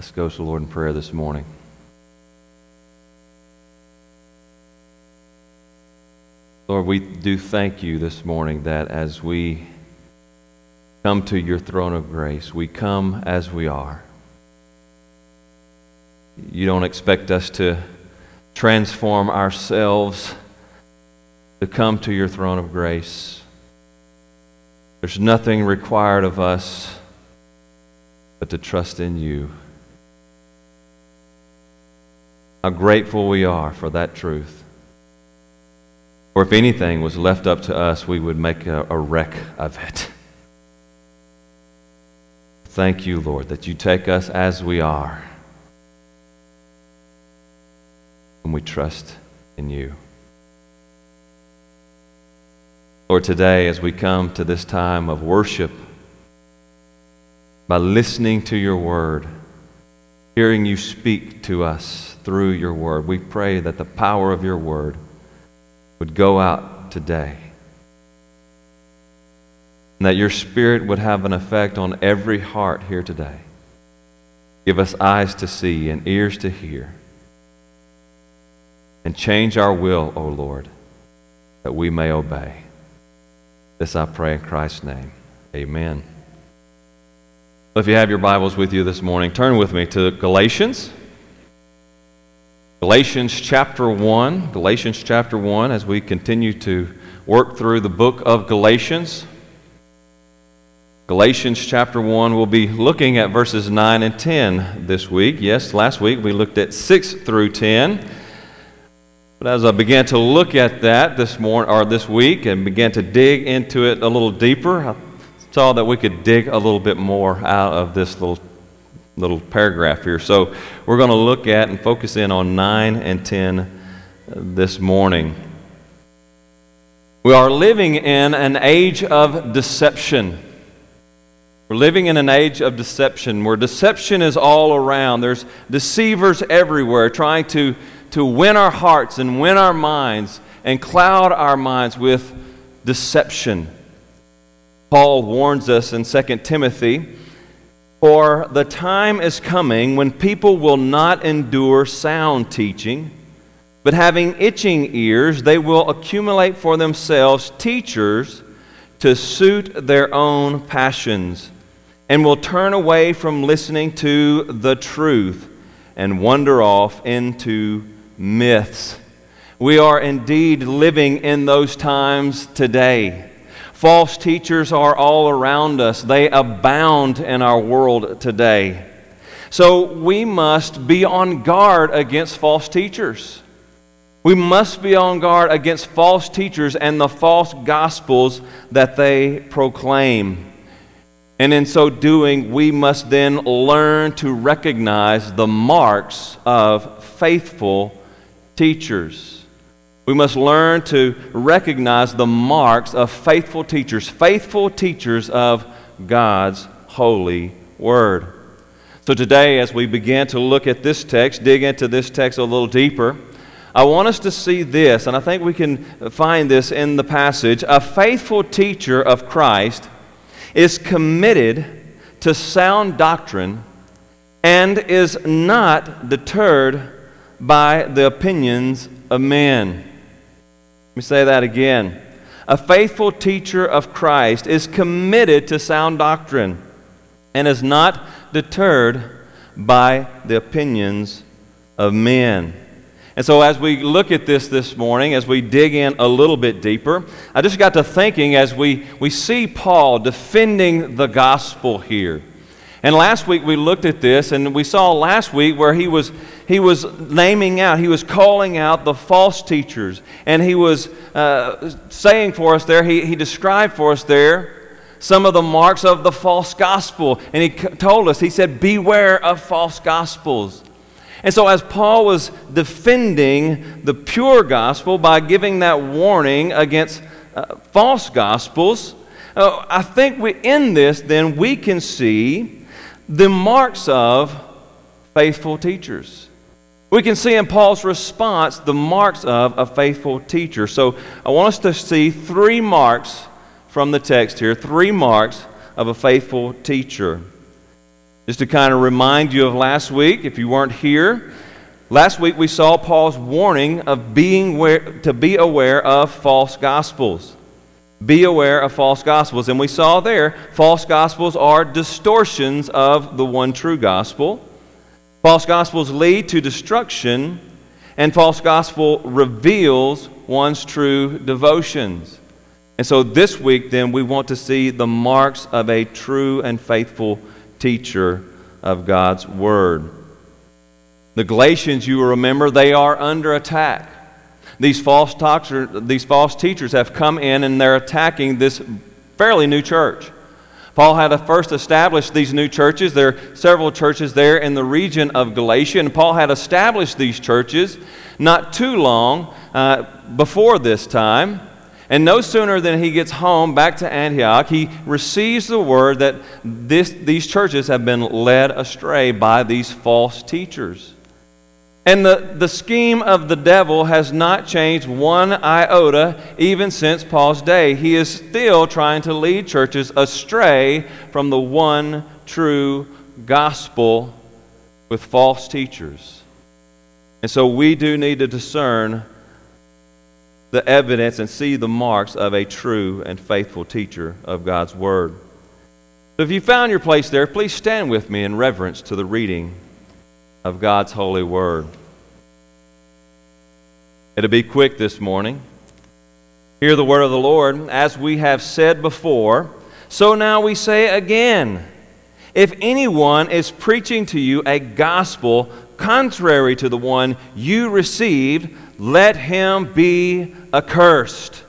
Let's go to the Lord in prayer this morning. Lord, we do thank you this morning that as we come to your throne of grace, we come as we are. You don't expect us to transform ourselves to come to your throne of grace. There's nothing required of us but to trust in you. How grateful we are for that truth. For if anything was left up to us, we would make a wreck of it. Thank you, Lord, that you take us as we are, and we trust in you. Lord, today as we come to this time of worship, by listening to your word, hearing you speak to us through your word, we pray that the power of your word would go out today, and that your spirit would have an effect on every heart here today. Give us eyes to see and ears to hear, and change our will, O Lord, that we may obey. This I pray in Christ's name. Amen. If you have your Bibles with you this morning, turn with me to Galatians. Galatians chapter 1, as we continue to work through the book of Galatians. Galatians chapter 1, we'll be looking at verses 9 and 10 this week. Yes, last week we looked at 6 through 10. But as I began to look at that this week and began to dig into it a little deeper, I saw that we could dig a little bit more out of this little paragraph here. So we're going to look at and focus in on 9 and 10 this morning. We are living in an age of deception. We're living in an age of deception where deception is all around. There's deceivers everywhere trying to win our hearts and win our minds and cloud our minds with deception. Paul warns us in 2 Timothy, "For the time is coming when people will not endure sound teaching, but having itching ears, they will accumulate for themselves teachers to suit their own passions, and will turn away from listening to the truth and wander off into myths." We are indeed living in those times today. False teachers are all around us. They abound in our world today. So we must be on guard against false teachers. We must be on guard against false teachers and the false gospels that they proclaim. And in so doing, we must then learn to recognize the marks of faithful teachers. We must learn to recognize the marks of faithful teachers of God's holy word. So today, as we begin to look at this text, dig into this text a little deeper, I want us to see this, and I think we can find this in the passage. A faithful teacher of Christ is committed to sound doctrine and is not deterred by the opinions of men. Let me say that again. A faithful teacher of Christ is committed to sound doctrine and is not deterred by the opinions of men. And so as we look at this morning, as we dig in a little bit deeper, I just got to thinking as we see Paul defending the gospel here. And last week we looked at this, and we saw last week where he was naming out, he was calling out the false teachers, and he was saying for us there, he described for us there some of the marks of the false gospel, and he told us, he said, beware of false gospels. And so as Paul was defending the pure gospel by giving that warning against false gospels, I think in this then we can see the marks of faithful teachers. We can see in Paul's response the marks of a faithful teacher. So I want us to see 3 marks from the text here, 3 marks of a faithful teacher. Just to kind of remind you of last week, if you weren't here, last week we saw Paul's warning of be aware of false gospels. Be aware of false gospels. And we saw there, false gospels are distortions of the one true gospel. False gospels lead to destruction, and false gospel reveals one's true devotions. And so this week then we want to see the marks of a true and faithful teacher of God's Word. The Galatians, you will remember, they are under attack. These false teachers have come in and they're attacking this fairly new church. Paul had to first establish these new churches. There are several churches there in the region of Galatia, and Paul had established these churches not too long before this time. And no sooner than he gets home back to Antioch, he receives the word that these churches have been led astray by these false teachers. And the scheme of the devil has not changed one iota even since Paul's day. He is still trying to lead churches astray from the one true gospel with false teachers. And so we do need to discern the evidence and see the marks of a true and faithful teacher of God's Word. So if you found your place there, please stand with me in reverence to the reading of God's holy Word. It'll be quick this morning. Hear the word of the Lord. As we have said before, so now we say again, if anyone is preaching to you a gospel contrary to the one you received, let him be accursed.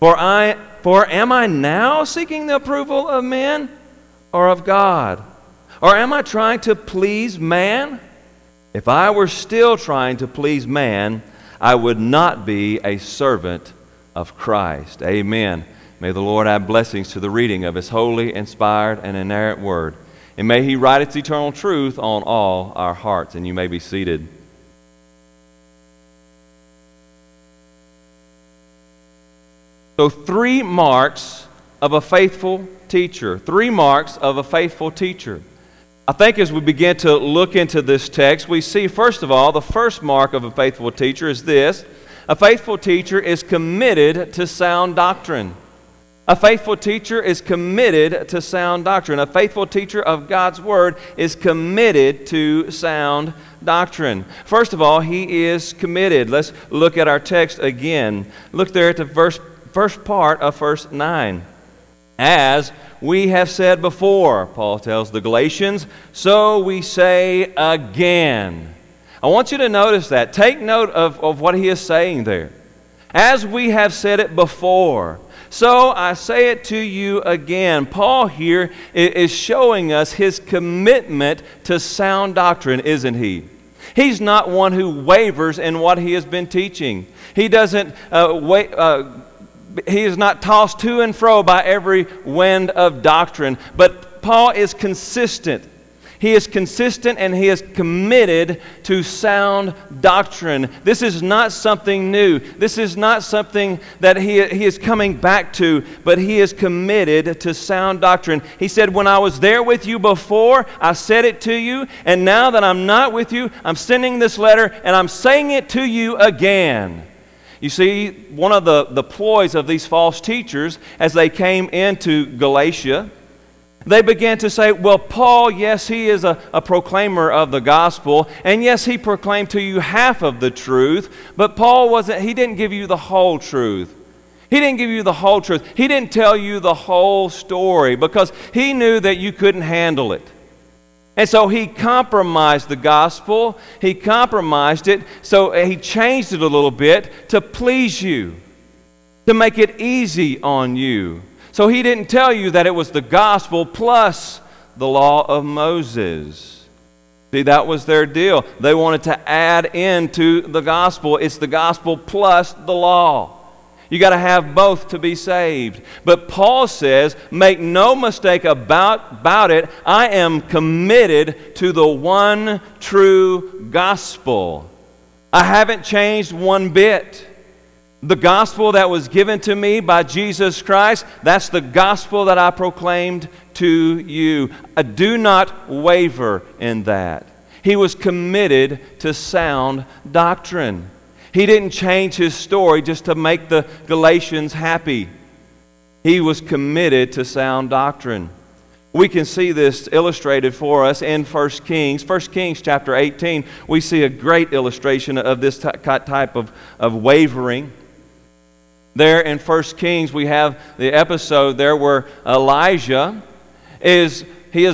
For am I now seeking the approval of men or of God? Or am I trying to please man? If I were still trying to please man, I would not be a servant of Christ. Amen. May the Lord add blessings to the reading of His holy, inspired, and inerrant Word. And may He write its eternal truth on all our hearts. And you may be seated. So three marks of a faithful teacher. Three marks of a faithful teacher. I think as we begin to look into this text, we see, first of all, the first mark of a faithful teacher is this. A faithful teacher is committed to sound doctrine. A faithful teacher is committed to sound doctrine. A faithful teacher of God's Word is committed to sound doctrine. First of all, he is committed. Let's look at our text again. Look there at the first part of verse 9. As we have said before, Paul tells the Galatians, so we say again. I want you to notice that. Take note of what he is saying there. As we have said it before, so I say it to you again. Paul here is showing us his commitment to sound doctrine, isn't he? He's not one who wavers in what he has been teaching. He doesn't He is not tossed to and fro by every wind of doctrine. But Paul is consistent. He is consistent and he is committed to sound doctrine. This is not something new. This is not something that he is coming back to, but he is committed to sound doctrine. He said, when I was there with you before, I said it to you, and now that I'm not with you, I'm sending this letter and I'm saying it to you again. You see, one of the ploys of these false teachers as they came into Galatia, they began to say, well, Paul, yes, he is a proclaimer of the gospel, and yes, he proclaimed to you half of the truth, but Paul he didn't give you the whole truth. He didn't give you the whole truth. He didn't tell you the whole story because he knew that you couldn't handle it. And so he compromised the gospel, he compromised it, so he changed it a little bit to please you, to make it easy on you. So he didn't tell you that it was the gospel plus the law of Moses. See, that was their deal. They wanted to add into the gospel. It's the gospel plus the law. You got to have both to be saved. But Paul says, make no mistake about it, I am committed to the one true gospel. I haven't changed one bit. The gospel that was given to me by Jesus Christ, that's the gospel that I proclaimed to you. Do not waver in that. He was committed to sound doctrine. He didn't change his story just to make the Galatians happy. He was committed to sound doctrine. We can see this illustrated for us in 1 Kings. 1 Kings chapter 18, we see a great illustration of this type of wavering. There in 1 Kings, we have the episode there where Elijah is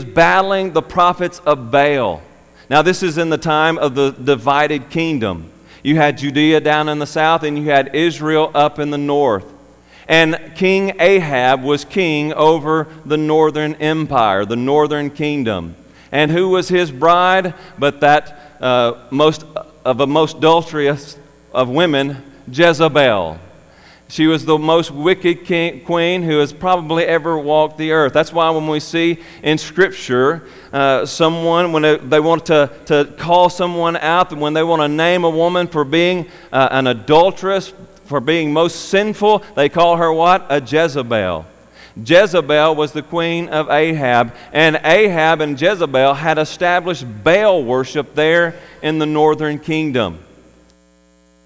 battling the prophets of Baal. Now, this is in the time of the divided kingdom. You had Judea down in the south, and you had Israel up in the north. And King Ahab was king over the northern empire, the northern kingdom. And who was his bride? But that most adulterous of women, Jezebel. She was the most wicked queen who has probably ever walked the earth. That's why when we see in Scripture someone, when they want to call someone out, when they want to name a woman for being an adulteress, for being most sinful, they call her what? A Jezebel. Jezebel was the queen of Ahab, and Ahab and Jezebel had established Baal worship there in the northern kingdom.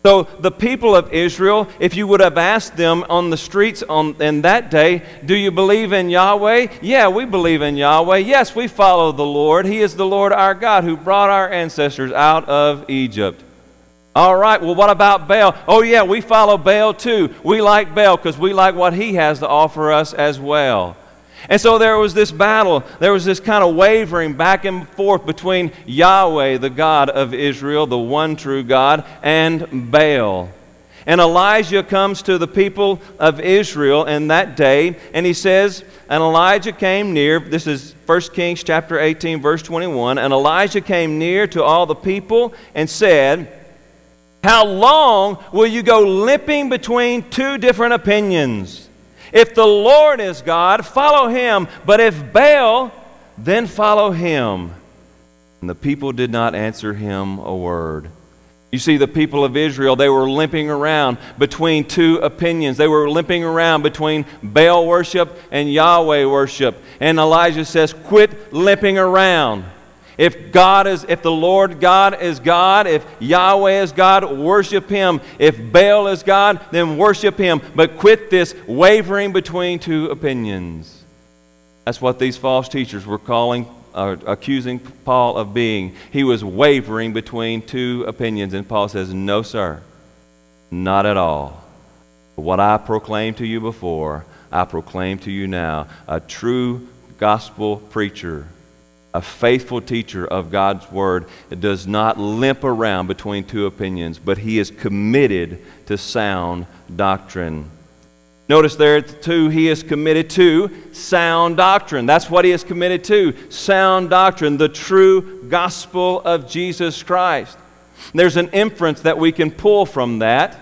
So the people of Israel, if you would have asked them on the streets in that day, do you believe in Yahweh? Yeah, we believe in Yahweh. Yes, we follow the Lord. He is the Lord our God who brought our ancestors out of Egypt. All right, well, what about Baal? Oh, yeah, we follow Baal too. We like Baal because we like what he has to offer us as well. And so there was this battle. There was this kind of wavering back and forth between Yahweh, the God of Israel, the one true God, and Baal. And Elijah comes to the people of Israel in that day, and he says, and Elijah came near, this is 1 Kings chapter 18, verse 21, and Elijah came near to all the people and said, how long will you go limping between two different opinions? If the Lord is God, follow him. But if Baal, then follow him. And the people did not answer him a word. You see, the people of Israel, they were limping around between two opinions. They were limping around between Baal worship and Yahweh worship. And Elijah says, quit limping around. If the Lord God is God, if Yahweh is God, worship Him. If Baal is God, then worship Him. But quit this wavering between two opinions. That's what these false teachers were accusing Paul of being. He was wavering between two opinions. And Paul says, no, sir, not at all. What I proclaimed to you before, I proclaim to you now. A true gospel preacher, a faithful teacher of God's Word, does not limp around between two opinions, but he is committed to sound doctrine. Notice there, too, he is committed to sound doctrine. That's what he is committed to, sound doctrine, the true gospel of Jesus Christ. There's an inference that we can pull from that.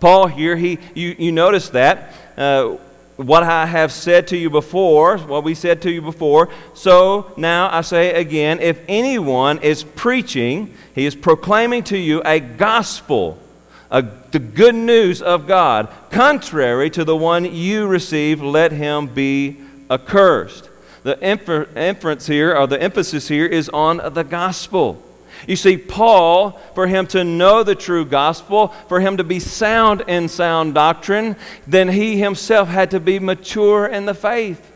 Paul here, you notice that. What I have said to you before, what we said to you before, so now I say again, if anyone is preaching, he is proclaiming to you a gospel, the good news of God, contrary to the one you receive, let him be accursed. The inference here, or the emphasis here, is on the gospel. You see, Paul, for him to know the true gospel, for him to be sound in sound doctrine, then he himself had to be mature in the faith.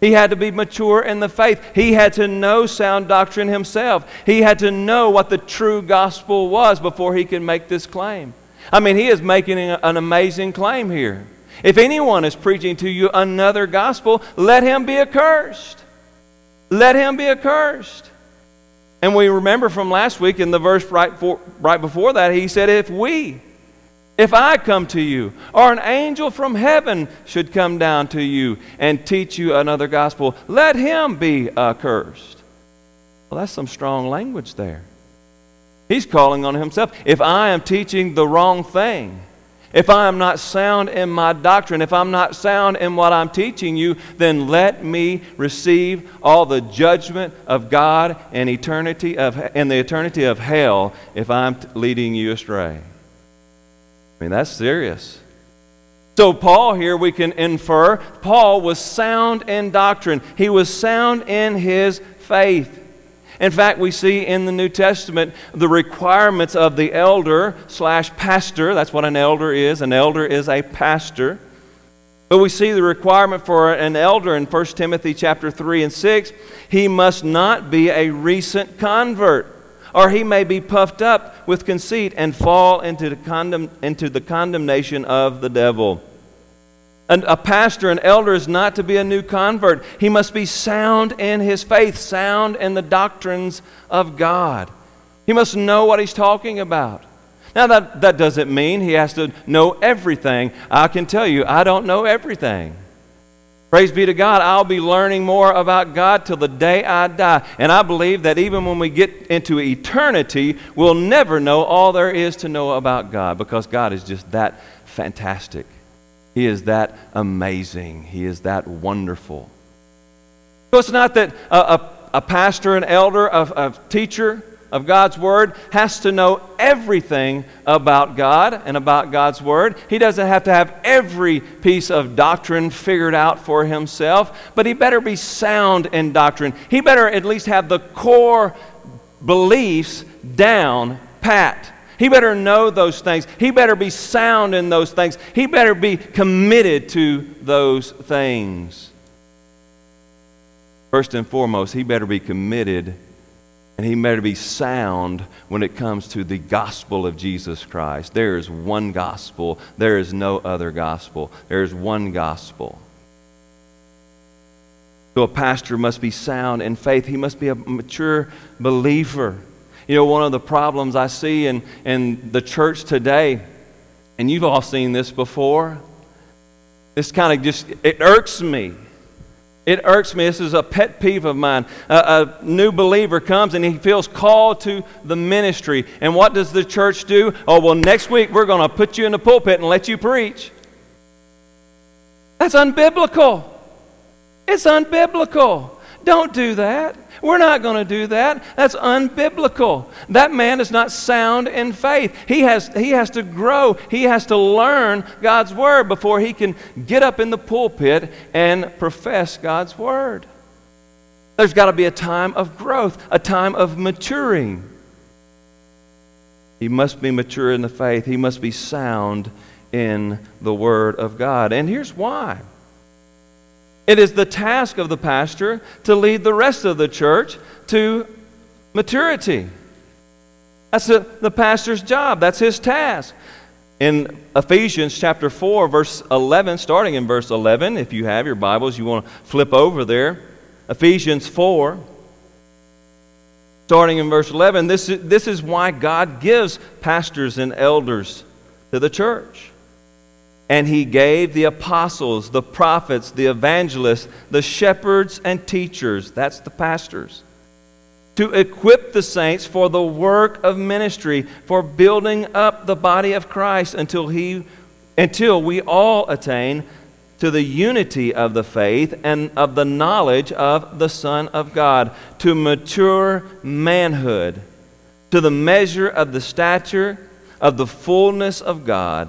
He had to be mature in the faith. He had to know sound doctrine himself. He had to know what the true gospel was before he could make this claim. I mean, he is making an amazing claim here. If anyone is preaching to you another gospel, let him be accursed. Let him be accursed. And we remember from last week in the verse right before that, he said, if I come to you, or an angel from heaven should come down to you and teach you another gospel, let him be accursed. Well, that's some strong language there. He's calling on himself. If I am teaching the wrong thing, if I am not sound in my doctrine, if I'm not sound in what I'm teaching you, then let me receive all the judgment of God and the eternity of hell if I'm leading you astray. I I mean, that's serious. So Paul here, we can infer, Paul was sound in doctrine. He was sound in his faith. In fact, we see in the New Testament the requirements of the elder/pastor. That's what an elder is. An elder is a pastor. But we see the requirement for an elder in 1 Timothy chapter 3 and 6. He must not be a recent convert, or he may be puffed up with conceit and fall into the condemnation of the devil. And a pastor, an elder, is not to be a new convert. He must be sound in his faith, sound in the doctrines of God. He must know what he's talking about. Now, that doesn't mean he has to know everything. I can tell you, I don't know everything. Praise be to God, I'll be learning more about God till the day I die. And I believe that even when we get into eternity, we'll never know all there is to know about God, because God is just that fantastic. He is that amazing. He is that wonderful. So it's not that a pastor, an elder, a teacher of God's Word has to know everything about God and about God's Word. He doesn't have to have every piece of doctrine figured out for himself, but he better be sound in doctrine. He better at least have the core beliefs down pat. He better know those things. He better be sound in those things. He better be committed to those things. First and foremost, he better be committed, and he better be sound when it comes to the gospel of Jesus Christ. There is one gospel. There is no other gospel. There is one gospel. So a pastor must be sound in faith. He must be a mature believer. You know, one of the problems I see in the church today, and you've all seen this before, this kind of just, it irks me. It irks me. This is a pet peeve of mine. A new believer comes and he feels called to the ministry. And what does the church do? Oh, well, next week we're going to put you in the pulpit and let you preach. That's unbiblical. It's unbiblical. Don't do that. We're not going to do that. That's unbiblical. That man is not sound in faith. He has to grow. He has to learn God's Word before he can get up in the pulpit and profess God's Word. There's got to be a time of growth, a time of maturing. He must be mature in the faith. He must be sound in the Word of God. And here's why. It is the task of the pastor to lead the rest of the church to maturity. That's the pastor's job. That's his task. In Ephesians chapter 4, verse 11, starting in verse 11, if you have your Bibles, you want to flip over there. Ephesians 4, starting in verse 11, this is why God gives pastors and elders to the church. And he gave the apostles, the prophets, the evangelists, the shepherds and teachers, that's the pastors, to equip the saints for the work of ministry, for building up the body of Christ until we all attain to the unity of the faith and of the knowledge of the Son of God, to mature manhood, to the measure of the stature of the fullness of God,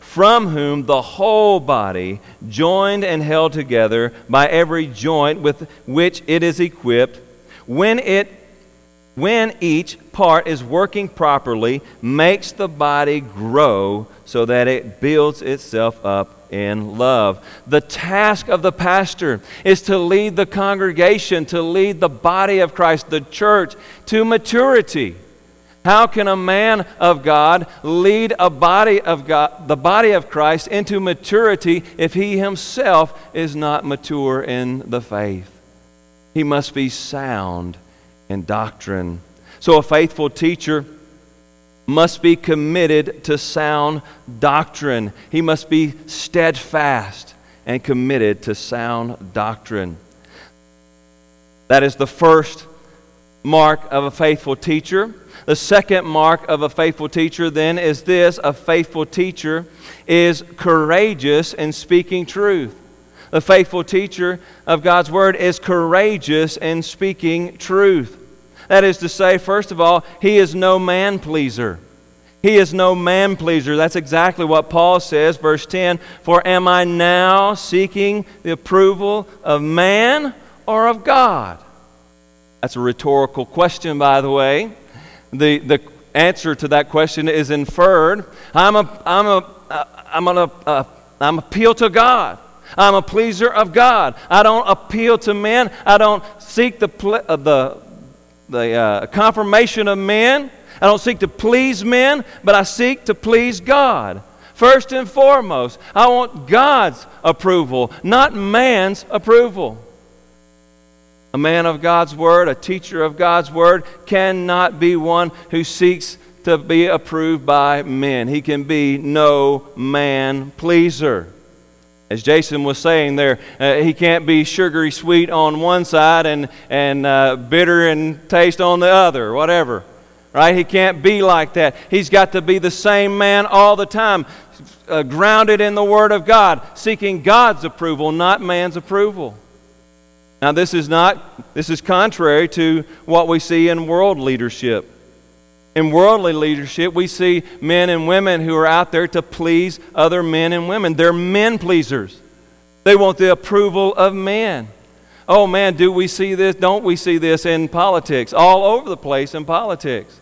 from whom the whole body, joined and held together by every joint with which it is equipped, when each part is working properly, makes the body grow so that it builds itself up in love. The task of the pastor is to lead the congregation, to lead the body of Christ, the church, to maturity. How can a man of God lead a body of God, the body of Christ, into maturity if he himself is not mature in the faith? He must be sound in doctrine. So a faithful teacher must be committed to sound doctrine. He must be steadfast and committed to sound doctrine. That is the first mark of a faithful teacher. The second mark of a faithful teacher then is this: a faithful teacher is courageous in speaking truth. The faithful teacher of God's Word is courageous in speaking truth. That is to say, first of all, he is no man pleaser. He is no man pleaser. That's exactly what Paul says, verse 10, "For am I now seeking the approval of man or of God?" That's a rhetorical question, by the way. The answer to that question is inferred. I'm appeal to God. I'm a pleaser of God. I don't appeal to men. I don't seek the confirmation of men. I don't seek to please men, but I seek to please God. First and foremost, I want God's approval, not man's approval. A man of God's Word, a teacher of God's Word, cannot be one who seeks to be approved by men. He can be no man pleaser. As Jason was saying there, he can't be sugary sweet on one side and bitter in taste on the other, whatever. Right? He can't be like that. He's got to be the same man all the time, grounded in the Word of God, seeking God's approval, not man's approval. Now, this is contrary to what we see in world leadership. In worldly leadership, we see men and women who are out there to please other men and women. They're men pleasers. They want the approval of men. Oh man, do we see this? Don't we see this in politics? All over the place in politics.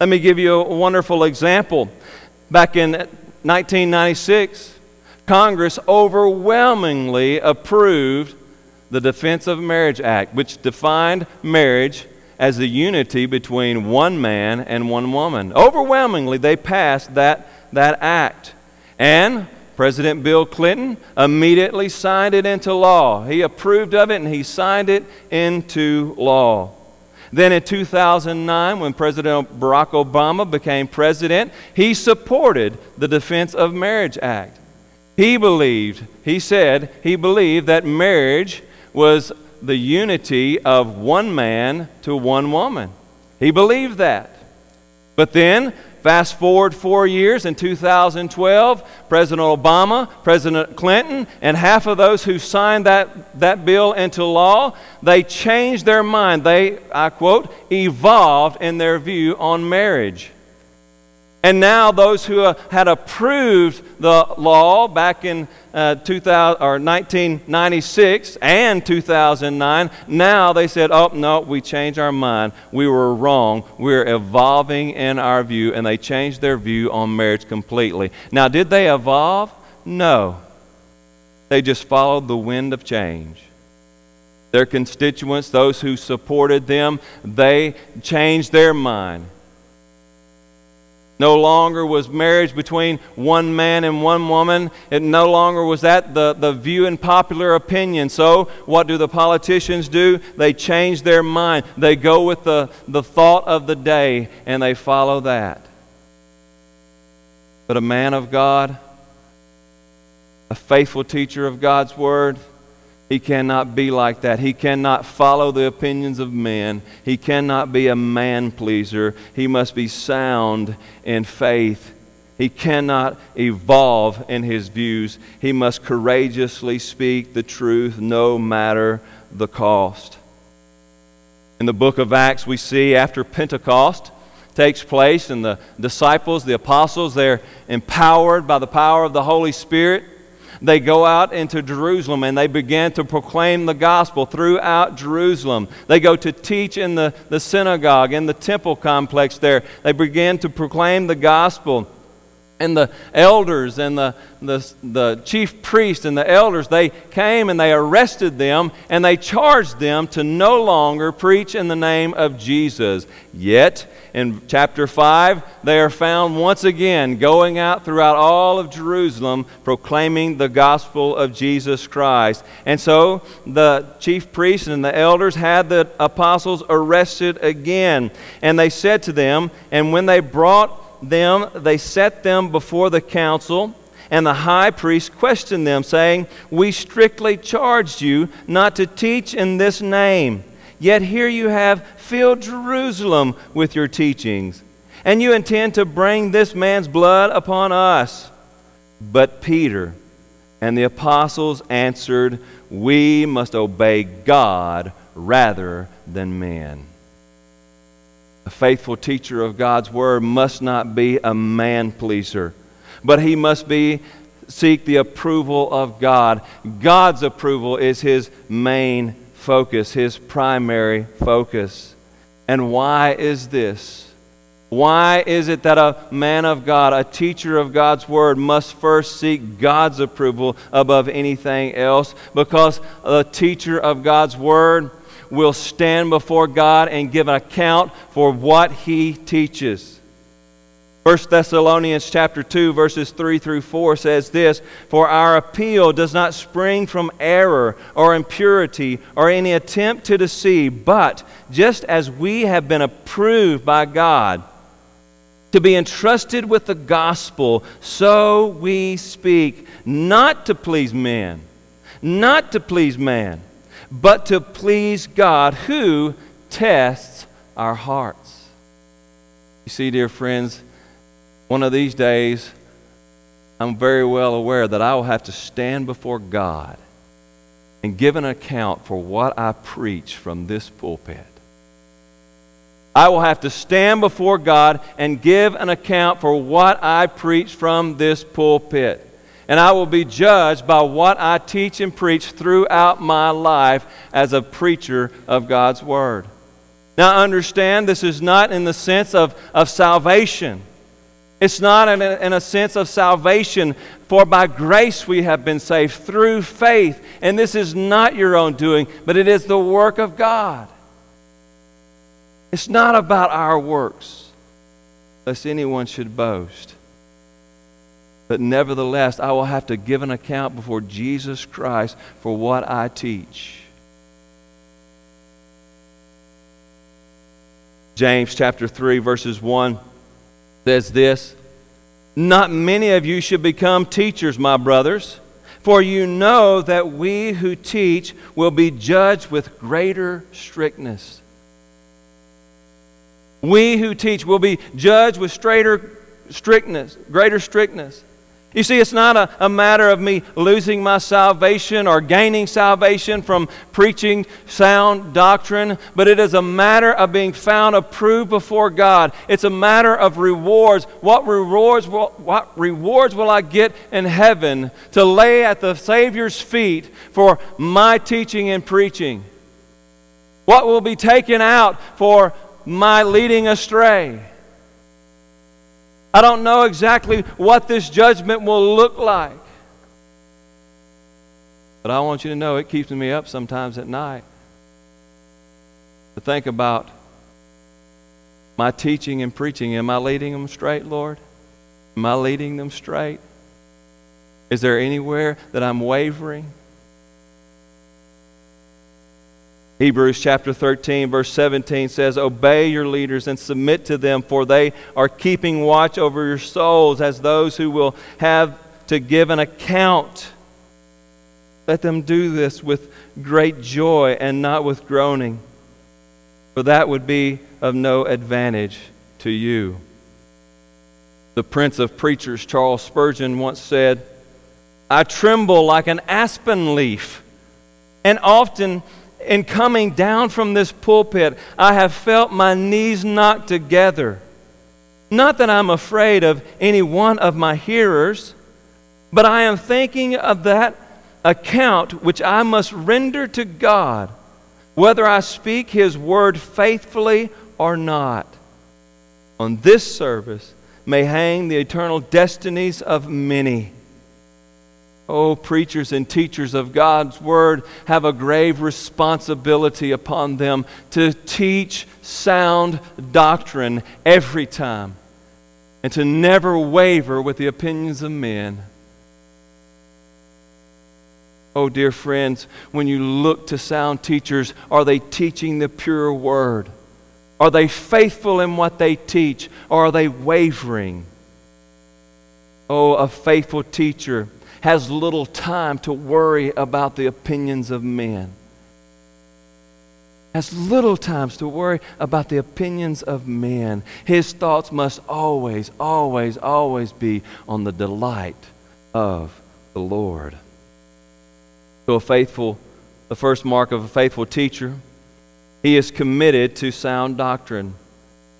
Let me give you a wonderful example. Back in 1996, Congress overwhelmingly approved the Defense of Marriage Act, which defined marriage as the unity between one man and one woman. Overwhelmingly, they passed that act. And President Bill Clinton immediately signed it into law. He approved of it and he signed it into law. Then in 2009, when President Barack Obama became president, he supported the Defense of Marriage Act. He believed that marriage was the unity of one man to one woman. He believed that. But then, fast forward 4 years, in 2012, President Obama, President Clinton, and half of those who signed that bill into law, they changed their mind. They, I quote, evolved in their view on marriage. And now those who had approved the law back in 1996 and 2009, now they said, oh, no, we changed our mind. We were wrong. We're evolving in our view. And they changed their view on marriage completely. Now, did they evolve? No. They just followed the wind of change. Their constituents, those who supported them, they changed their mind. No longer was marriage between one man and one woman. It no longer was that the view and popular opinion. So what do the politicians do? They change their mind. They go with the thought of the day and they follow that. But a man of God, a faithful teacher of God's Word, he cannot be like that. He cannot follow the opinions of men. He cannot be a man pleaser. He must be sound in faith. He cannot evolve in his views. He must courageously speak the truth no matter the cost. In the book of Acts, we see after Pentecost takes place and the disciples, the apostles, they're empowered by the power of the Holy Spirit. They go out into Jerusalem and they begin to proclaim the gospel throughout Jerusalem. They go to teach in the synagogue, in the temple complex there. They begin to proclaim the gospel. And the elders and the chief priests and the elders, they came and they arrested them and they charged them to no longer preach in the name of Jesus. Yet, in chapter 5, they are found once again going out throughout all of Jerusalem proclaiming the gospel of Jesus Christ. And so the chief priests and the elders had the apostles arrested again. And they said to them, and when they brought them, they set them before the council, And the high priest questioned them, saying, "We strictly charged you not to teach in this name. Yet here you have filled Jerusalem with your teachings, and you intend to bring this man's blood upon us." But Peter and the apostles answered, "We must obey God rather than men." A faithful teacher of God's word must not be a man-pleaser, but he must seek the approval of God. God's approval is his main focus, his primary focus. And why is this? Why is it that a man of God, a teacher of God's word, must first seek God's approval above anything else? Because a teacher of God's word will stand before God and give an account for what he teaches. 1 Thessalonians chapter 2, verses 3 through 4 says this, "For our appeal does not spring from error or impurity or any attempt to deceive, but just as we have been approved by God to be entrusted with the gospel, so we speak, not to please men, not to please man, but to please God who tests our hearts." You see, dear friends, one of these days, I'm very well aware that I will have to stand before God and give an account for what I preach from this pulpit. I will have to stand before God and give an account for what I preach from this pulpit. And I will be judged by what I teach and preach throughout my life as a preacher of God's word. Now understand, this is not in the sense of salvation. It's not in a sense of salvation, for by grace we have been saved through faith. And this is not your own doing, but it is the work of God. It's not about our works, lest anyone should boast. But nevertheless, I will have to give an account before Jesus Christ for what I teach. James chapter 3, verses 1 says this, "Not many of you should become teachers, my brothers, for you know that we who teach will be judged with greater strictness." We who teach will be judged with greater strictness. You see, it's not a matter of me losing my salvation or gaining salvation from preaching sound doctrine, but it is a matter of being found approved before God. It's a matter of rewards. What rewards will I get in heaven to lay at the Savior's feet for my teaching and preaching? What will be taken out for my leading astray? I don't know exactly what this judgment will look like. But I want you to know it keeps me up sometimes at night to think about my teaching and preaching. Am I leading them straight, Lord? Am I leading them straight? Is there anywhere that I'm wavering? Hebrews chapter 13, verse 17 says, "Obey your leaders and submit to them, for they are keeping watch over your souls as those who will have to give an account. Let them do this with great joy and not with groaning, for that would be of no advantage to you." The Prince of Preachers, Charles Spurgeon, once said, "I tremble like an aspen leaf, and often in coming down from this pulpit, I have felt my knees knocked together. Not that I'm afraid of any one of my hearers, but I am thinking of that account which I must render to God, whether I speak His word faithfully or not. On this service may hang the eternal destinies of many." Oh, preachers and teachers of God's word have a grave responsibility upon them to teach sound doctrine every time and to never waver with the opinions of men. Oh, dear friends, when you look to sound teachers, are they teaching the pure word? Are they faithful in what they teach? Or are they wavering? Oh, a faithful teacher has little time to worry about the opinions of men. Has little times to worry about the opinions of men. His thoughts must always, always, always be on the delight of the Lord. So the first mark of a faithful teacher, he is committed to sound doctrine.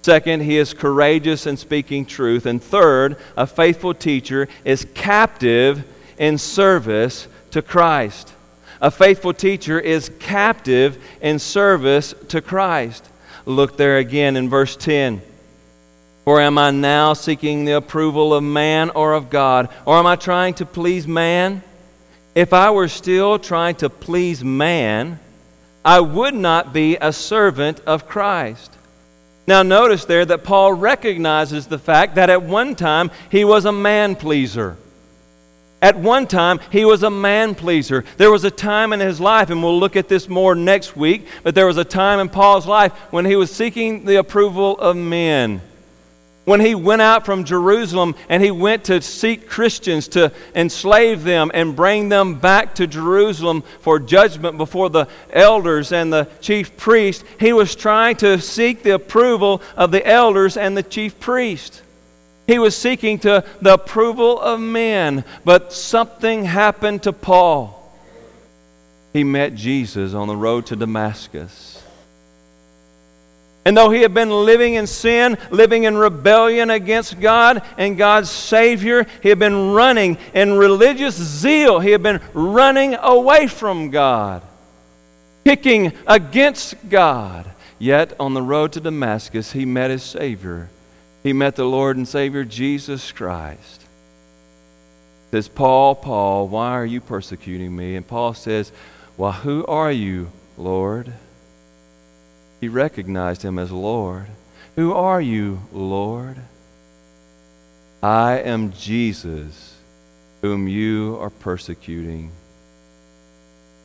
Second, he is courageous in speaking truth. And third, a faithful teacher is captive in service to Christ. A faithful teacher is captive in service to Christ. Look there again in verse 10. For am I now seeking the approval of man or of God? Or am I trying to please man? If I were still trying to please man, I would not be a servant of Christ. Now notice there that Paul recognizes the fact that at one time he was a man-pleaser. At one time, he was a man-pleaser. There was a time in his life, and we'll look at this more next week, but there was a time in Paul's life when he was seeking the approval of men. When he went out from Jerusalem and he went to seek Christians, to enslave them and bring them back to Jerusalem for judgment before the elders and the chief priest, he was trying to seek the approval of the elders and the chief priest. He was seeking the approval of men, but something happened to Paul. He met Jesus on the road to Damascus. And though he had been living in sin, living in rebellion against God and God's Savior, he had been running in religious zeal. He had been running away from God, kicking against God. Yet on the road to Damascus, he met his Savior. He met the Lord and Savior, Jesus Christ. He says, Paul, why are you persecuting me? And Paul says, well, who are you, Lord? He recognized him as Lord. Who are you, Lord? I am Jesus, whom you are persecuting.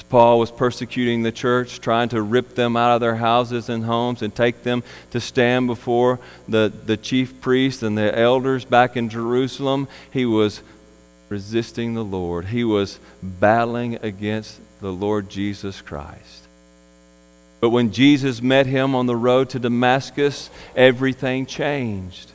Paul was persecuting the church, trying to rip them out of their houses and homes and take them to stand before the chief priests and the elders back in Jerusalem. He was resisting the Lord. He was battling against the Lord Jesus Christ. But when Jesus met him on the road to Damascus, everything changed.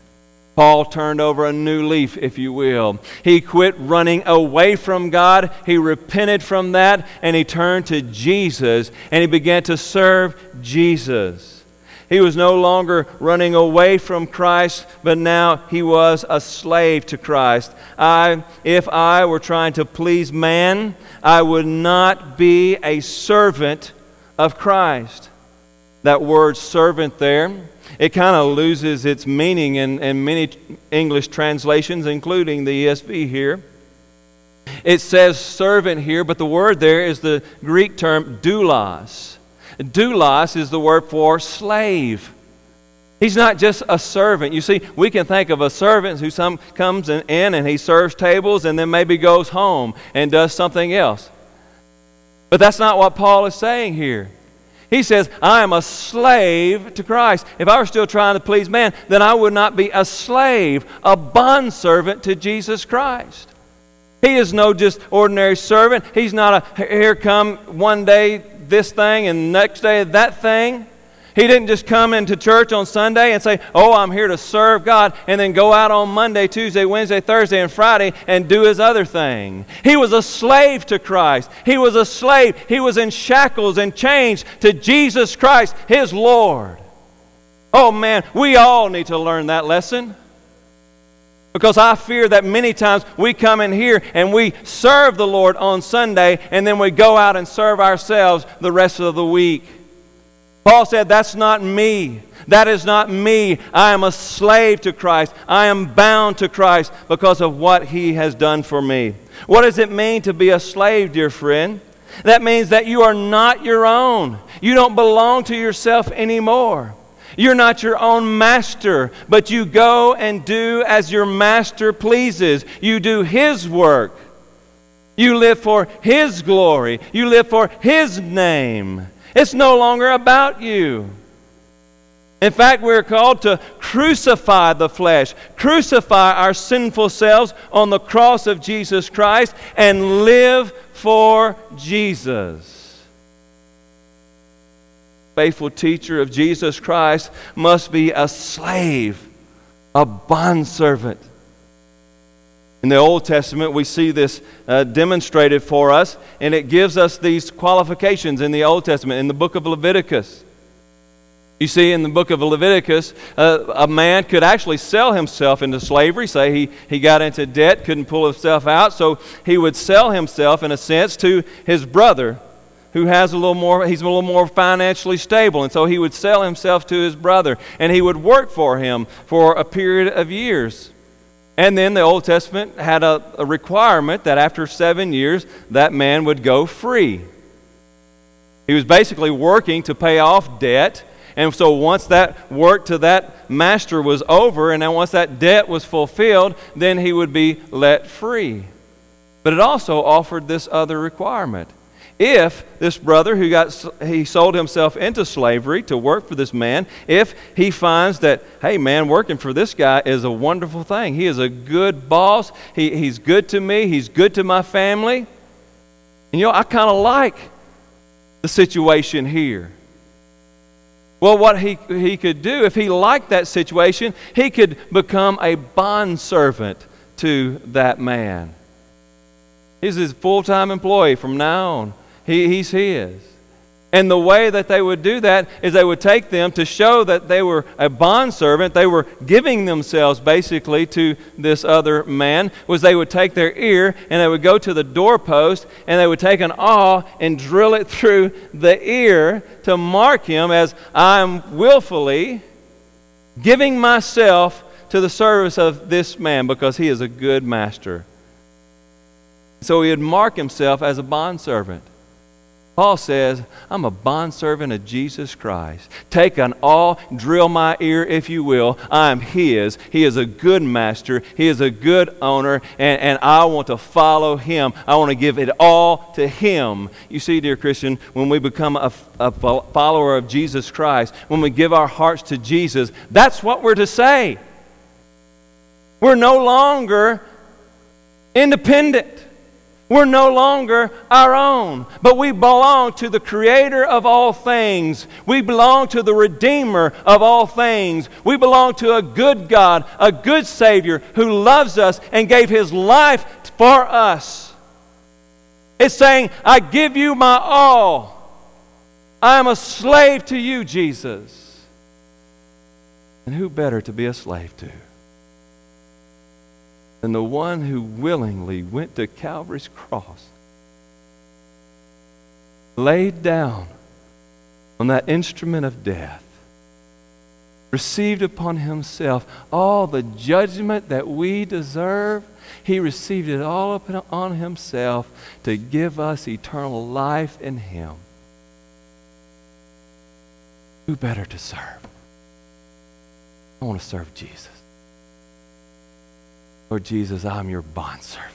Paul turned over a new leaf, if you will. He quit running away from God. He repented from that, and he turned to Jesus, and he began to serve Jesus. He was no longer running away from Christ, but now he was a slave to Christ. If I were trying to please man, I would not be a servant of Christ. That word servant there, it kind of loses its meaning in many English translations, including the ESV here. It says servant here, but the word there is the Greek term doulos. Doulos is the word for slave. He's not just a servant. You see, we can think of a servant who comes in and he serves tables and then maybe goes home and does something else. But that's not what Paul is saying here. He says, I am a slave to Christ. If I were still trying to please man, then I would not be a slave, a bondservant to Jesus Christ. He is no just ordinary servant. He's not a, here come one day this thing and next day that thing. He didn't just come into church on Sunday and say, oh, I'm here to serve God, and then go out on Monday, Tuesday, Wednesday, Thursday, and Friday and do his other thing. He was a slave to Christ. He was a slave. He was in shackles and chains to Jesus Christ, his Lord. Oh, man, we all need to learn that lesson. Because I fear that many times we come in here and we serve the Lord on Sunday, and then we go out and serve ourselves the rest of the week. Paul said, that's not me. That is not me. I am a slave to Christ. I am bound to Christ because of what He has done for me. What does it mean to be a slave, dear friend? That means that you are not your own. You don't belong to yourself anymore. You're not your own master, but you go and do as your master pleases. You do His work. You live for His glory. You live for His name. It's no longer about you. In fact, we're called to crucify the flesh, crucify our sinful selves on the cross of Jesus Christ, and live for Jesus. Faithful teacher of Jesus Christ must be a slave, a bondservant. In the Old Testament, we see this demonstrated for us, and it gives us these qualifications in the Old Testament, in the book of Leviticus. You see, in the book of Leviticus, a man could actually sell himself into slavery. Say he got into debt, couldn't pull himself out, so he would sell himself, in a sense, to his brother, who has he's a little more financially stable, and so he would sell himself to his brother, and he would work for him for a period of years. And then the Old Testament had a requirement that after 7 years, that man would go free. He was basically working to pay off debt. And so once that work to that master was over, and then once that debt was fulfilled, then he would be let free. But it also offered this other requirement. If this brother he sold himself into slavery to work for this man, if he finds that, hey man, working for this guy is a wonderful thing. He is a good boss. He's good to me. He's good to my family. And you know, I kind of like the situation here. Well, what he could do, if he liked that situation, he could become a bondservant to that man. He's his full-time employee from now on. He's his. And the way that they would do that is they would take them to show that they were a bondservant, they were giving themselves basically to this other man, was they would take their ear and they would go to the doorpost and they would take an awl and drill it through the ear to mark him as, I'm willfully giving myself to the service of this man because he is a good master. So he would mark himself as a bondservant. Paul says, I'm a bondservant of Jesus Christ. Take an awl, drill my ear if you will. I'm his. He is a good master. He is a good owner, and I want to follow him. I want to give it all to him. You see, dear Christian, when we become a follower of Jesus Christ, when we give our hearts to Jesus, that's what we're to say. We're no longer independent. We're no longer our own, but we belong to the Creator of all things. We belong to the Redeemer of all things. We belong to a good God, a good Savior who loves us and gave His life for us. It's saying, I give you my all. I am a slave to you, Jesus. And who better to be a slave to than the one who willingly went to Calvary's cross, laid down on that instrument of death, received upon himself all the judgment that we deserve. He received it all upon himself to give us eternal life in him. Who better to serve? I want to serve Jesus. Lord Jesus, I'm your bondservant.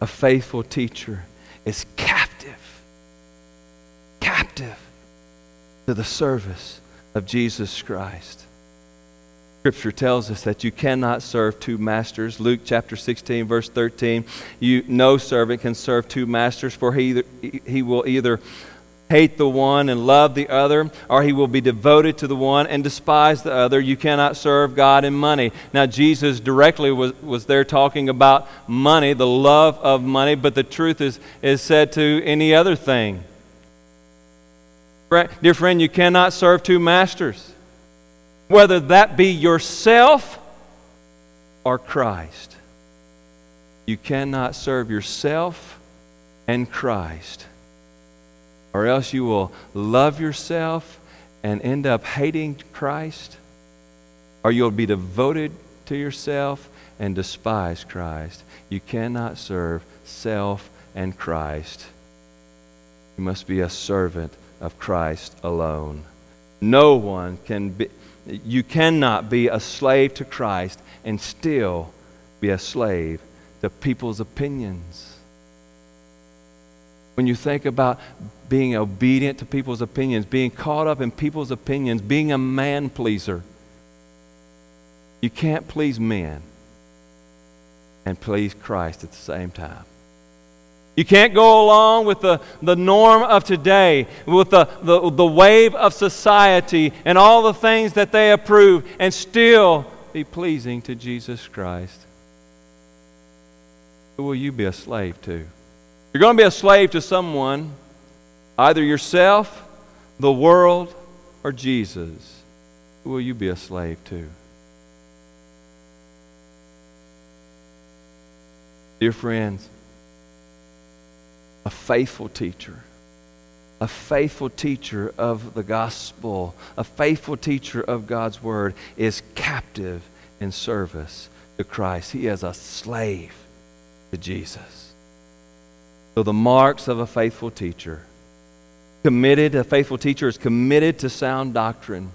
A faithful teacher is captive to the service of Jesus Christ. Scripture tells us that you cannot serve two masters. Luke chapter 16, verse 13, no servant can serve two masters, for he will either hate the one and love the other, or he will be devoted to the one and despise the other. You cannot serve God and money. Now, Jesus directly was there talking about money, the love of money, but the truth is said to any other thing. Dear friend, you cannot serve two masters, whether that be yourself or Christ. You cannot serve yourself and Christ, or else you will love yourself and end up hating Christ, or you'll be devoted to yourself and despise Christ. You cannot serve self and Christ. You must be a servant of Christ alone. No one can be, you cannot be a slave to Christ and still be a slave to people's opinions. When you think about being obedient to people's opinions, being caught up in people's opinions, being a man pleaser. You can't please men and please Christ at the same time. You can't go along with the norm of today, with the wave of society and all the things that they approve and still be pleasing to Jesus Christ. Who will you be a slave to? You're going to be a slave to someone, either yourself, the world, or Jesus. Who will you be a slave to? Dear friends, a faithful teacher. A faithful teacher of the gospel, a faithful teacher of God's word is captive in service to Christ. He is a slave to Jesus. So the marks of a faithful teacher. A faithful teacher is committed to sound doctrine.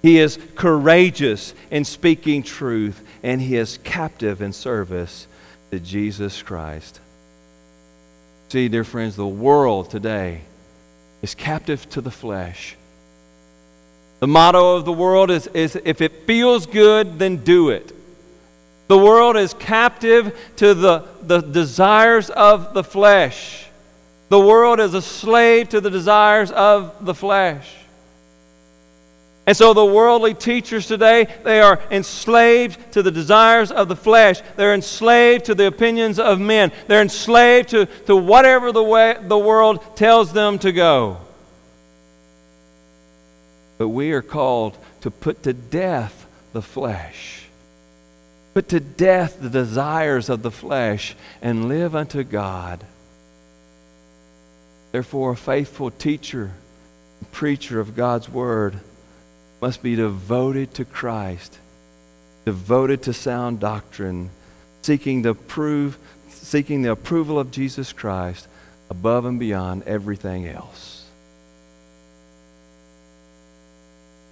He is courageous in speaking truth, and he is captive in service to Jesus Christ. See, dear friends, the world today is captive to the flesh. The motto of the world is if it feels good, then do it. The world is captive to the desires of the flesh. The world is a slave to the desires of the flesh. And so the worldly teachers today, they are enslaved to the desires of the flesh. They're enslaved to the opinions of men. They're enslaved to whatever the world tells them to go. But we are called to put to death the flesh. Put to death the desires of the flesh and live unto God. Therefore, a faithful teacher and preacher of God's word must be devoted to Christ, devoted to sound doctrine, seeking the approval of Jesus Christ above and beyond everything else.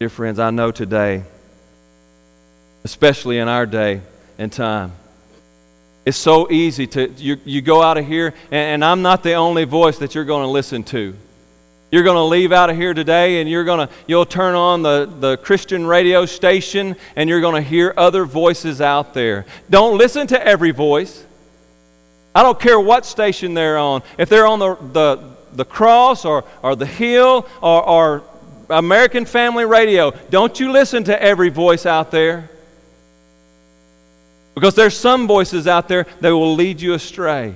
Dear friends, I know today, especially in our day and time, it's so easy to you go out of here, and I'm not the only voice that you're going to listen to. You're going to leave out of here today and you'll turn on the Christian radio station and you're going to hear other voices out there. Don't listen to every voice. I don't care what station they're on. If they're on the cross or the hill or American Family Radio, don't you listen to every voice out there. Because there's some voices out there that will lead you astray.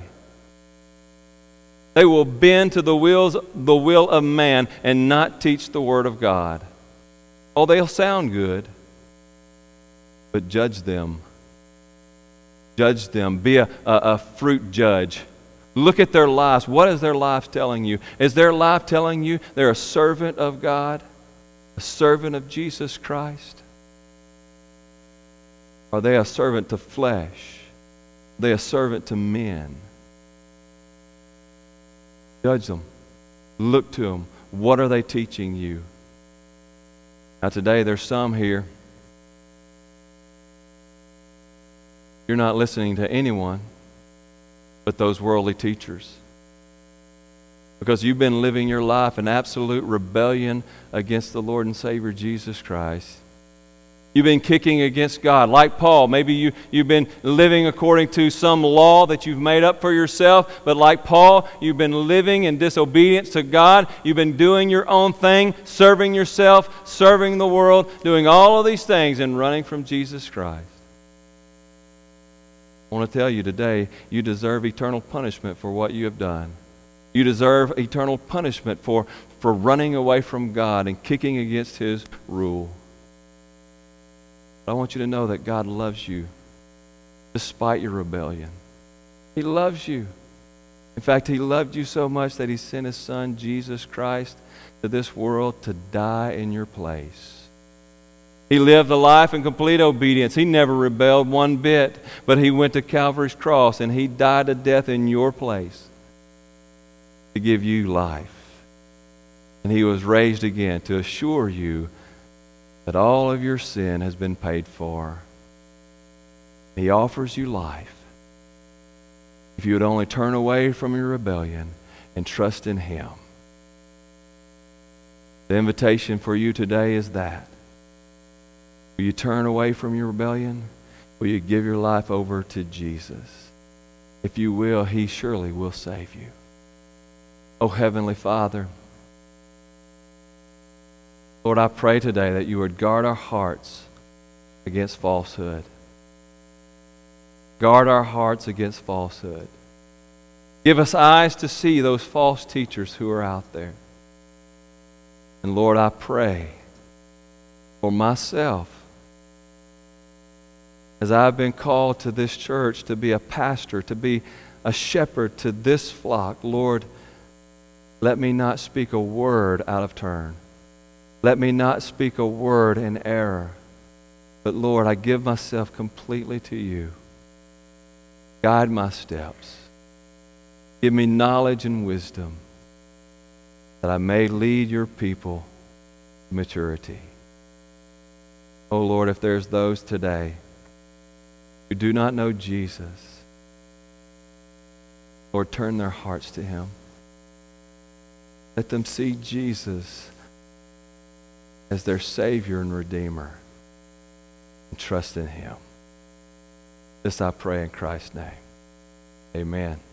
They will bend to the will of man and not teach the Word of God. Oh, they'll sound good, but judge them. Judge them. Be a fruit judge. Look at their lives. What is their life telling you? Is their life telling you they're a servant of God, a servant of Jesus Christ? Are they a servant to flesh? Are they a servant to men? Judge them. Look to them. What are they teaching you? Now today there's some here. You're not listening to anyone but those worldly teachers. Because you've been living your life in absolute rebellion against the Lord and Savior Jesus Christ. You've been kicking against God. Like Paul, maybe you've been living according to some law that you've made up for yourself, but like Paul, you've been living in disobedience to God. You've been doing your own thing, serving yourself, serving the world, doing all of these things and running from Jesus Christ. I want to tell you today, you deserve eternal punishment for what you have done. You deserve eternal punishment for running away from God and kicking against His rule. I want you to know that God loves you despite your rebellion. He loves you. In fact, He loved you so much that He sent His Son, Jesus Christ, to this world to die in your place. He lived a life in complete obedience. He never rebelled one bit, but He went to Calvary's cross and He died a death in your place to give you life. And He was raised again to assure you that all of your sin has been paid for. He offers you life. If you would only turn away from your rebellion and trust in Him. The invitation for you today is that. Will you turn away from your rebellion? Will you give your life over to Jesus? If you will, He surely will save you. Oh, Heavenly Father, Lord, I pray today that you would guard our hearts against falsehood. Guard our hearts against falsehood. Give us eyes to see those false teachers who are out there. And Lord, I pray for myself, as I've been called to this church to be a pastor, to be a shepherd to this flock, Lord, let me not speak a word out of turn. Let me not speak a word in error. But Lord, I give myself completely to you. Guide my steps. Give me knowledge and wisdom that I may lead your people to maturity. Oh Lord, if there's those today who do not know Jesus, Lord, turn their hearts to Him. Let them see Jesus as their Savior and Redeemer and trust in Him. This I pray in Christ's name. Amen.